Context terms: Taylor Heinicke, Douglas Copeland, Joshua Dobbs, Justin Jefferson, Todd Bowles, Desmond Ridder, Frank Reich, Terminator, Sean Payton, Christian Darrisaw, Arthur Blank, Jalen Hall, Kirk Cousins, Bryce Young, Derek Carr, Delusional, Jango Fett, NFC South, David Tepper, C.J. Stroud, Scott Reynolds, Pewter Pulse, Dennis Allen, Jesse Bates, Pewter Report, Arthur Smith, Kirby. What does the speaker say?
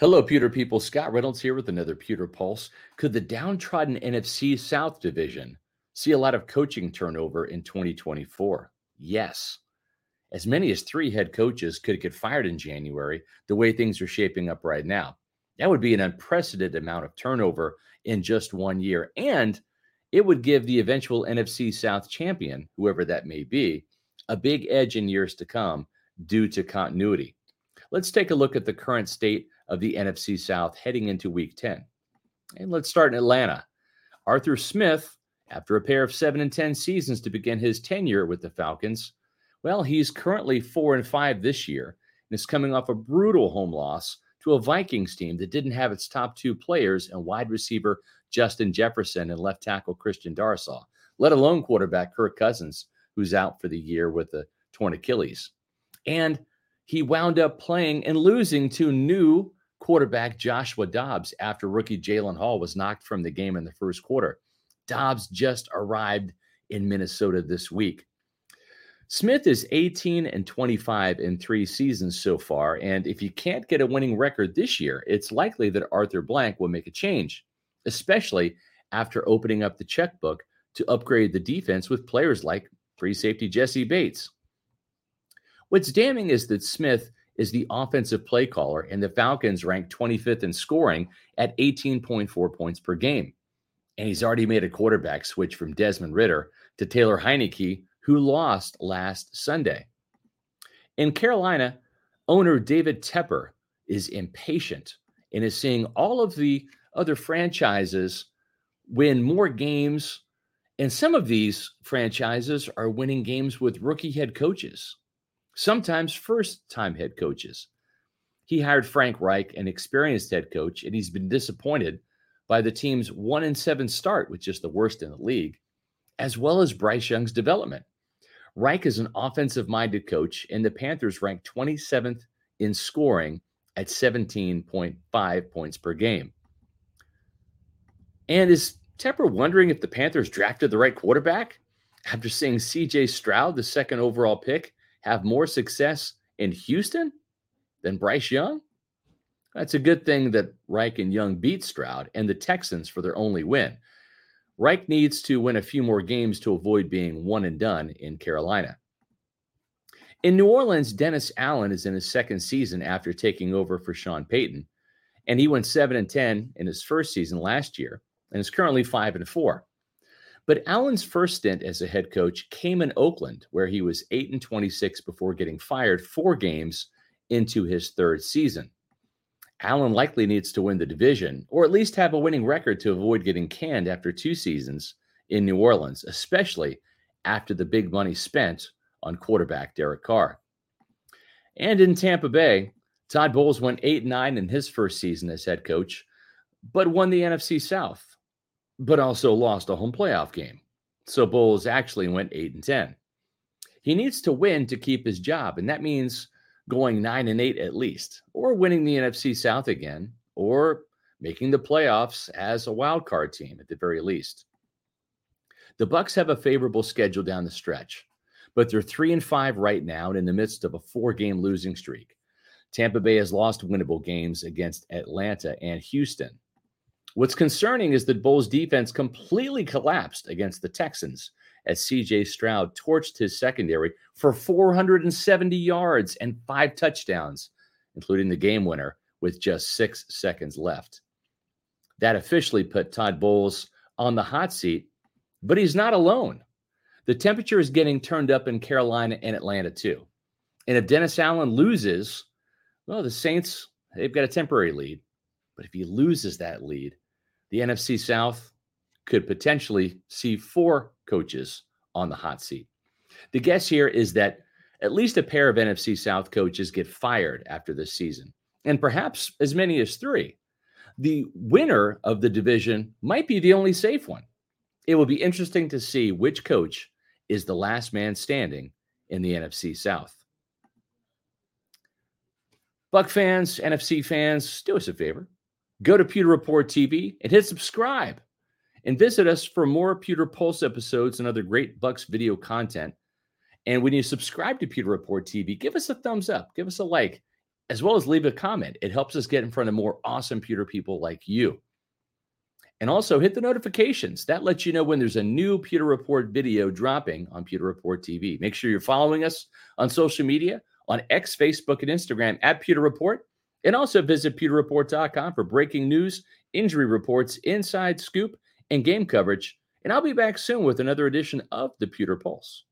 Hello, Pewter people. Scott Reynolds here with another Pewter Pulse. Could the downtrodden NFC South division see a lot of coaching turnover in 2024? Yes. As many as 3 head coaches could get fired in January, the way things are shaping up right now. That would be an unprecedented amount of turnover in just 1 year. And it would give the eventual NFC South champion, whoever that may be, a big edge in years to come due to continuity. Let's take a look at the current state of the NFC South heading into Week 10. And let's start in Atlanta. Arthur Smith, after a pair of 7-10 seasons to begin his tenure with the Falcons, well, he's currently 4-5 this year and is coming off a brutal home loss to a Vikings team that didn't have its top 2 players and wide receiver Justin Jefferson and left tackle Christian Darrisaw, let alone quarterback Kirk Cousins, who's out for the year with a torn Achilles. And he wound up playing and losing to new quarterback Joshua Dobbs after rookie Jalen Hall was knocked from the game in the first quarter. Dobbs just arrived in Minnesota this week. Smith is 18-25 in 3 seasons so far, and if you can't get a winning record this year, it's likely that Arthur Blank will make a change, especially after opening up the checkbook to upgrade the defense with players like free safety Jesse Bates. What's damning is that Smith is the offensive play caller, and the Falcons rank 25th in scoring at 18.4 points per game. And he's already made a quarterback switch from Desmond Ridder to Taylor Heinicke, who lost last Sunday. In Carolina, owner David Tepper is impatient and is seeing all of the other franchises win more games, and some of these franchises are winning games with rookie head coaches, sometimes first-time head coaches. He hired Frank Reich, an experienced head coach, and he's been disappointed by the team's 1-7 start, which is the worst in the league, as well as Bryce Young's development. Reich is an offensive-minded coach, and the Panthers ranked 27th in scoring at 17.5 points per game. And is Tepper wondering if the Panthers drafted the right quarterback after seeing C.J. Stroud, the 2nd overall pick, have more success in Houston than Bryce Young? That's a good thing that Reich and Young beat Stroud and the Texans for their only win. Reich needs to win a few more games to avoid being 1-and-done in Carolina. In New Orleans, Dennis Allen is in his 2nd season after taking over for Sean Payton, and he went 7-10 in his first season last year and is currently 5-4. But Allen's first stint as a head coach came in Oakland, where he was 8-26 before getting fired 4 games into his 3rd season. Allen likely needs to win the division, or at least have a winning record to avoid getting canned after 2 seasons in New Orleans, especially after the big money spent on quarterback Derek Carr. And in Tampa Bay, Todd Bowles went 8-9 in his first season as head coach, but won the NFC South, but also lost a home playoff game. So Bowles actually went 8-10. He needs to win to keep his job, and that means going 9-8 at least, or winning the NFC South again, or making the playoffs as a wild card team at the very least. The Bucs have a favorable schedule down the stretch, but they're 3-5 right now and in the midst of a 4-game losing streak. Tampa Bay has lost winnable games against Atlanta and Houston. What's concerning is that Bowles' defense completely collapsed against the Texans as C.J. Stroud torched his secondary for 470 yards and 5 touchdowns, including the game winner, with just 6 seconds left. That officially put Todd Bowles on the hot seat, but he's not alone. The temperature is getting turned up in Carolina and Atlanta too. And if Dennis Allen loses, well, the Saints, they've got a temporary lead. But if he loses that lead, the NFC South could potentially see 4 coaches on the hot seat. The guess here is that at least a pair of NFC South coaches get fired after this season, and perhaps as many as 3. The winner of the division might be the only safe one. It will be interesting to see which coach is the last man standing in the NFC South. Buck fans, NFC fans, do us a favor. Go to Pewter Report TV and hit subscribe. And visit us for more Pewter Pulse episodes and other great Bucks video content. And when you subscribe to Pewter Report TV, give us a thumbs up, give us a like, as well as leave a comment. It helps us get in front of more awesome Pewter people like you. And also hit the notifications. That lets you know when there's a new Pewter Report video dropping on Pewter Report TV. Make sure you're following us on social media, on X, Facebook, and Instagram at Pewter Report. And also visit pewterreport.com for breaking news, injury reports, inside scoop, and game coverage. And I'll be back soon with another edition of the Pewter Pulse.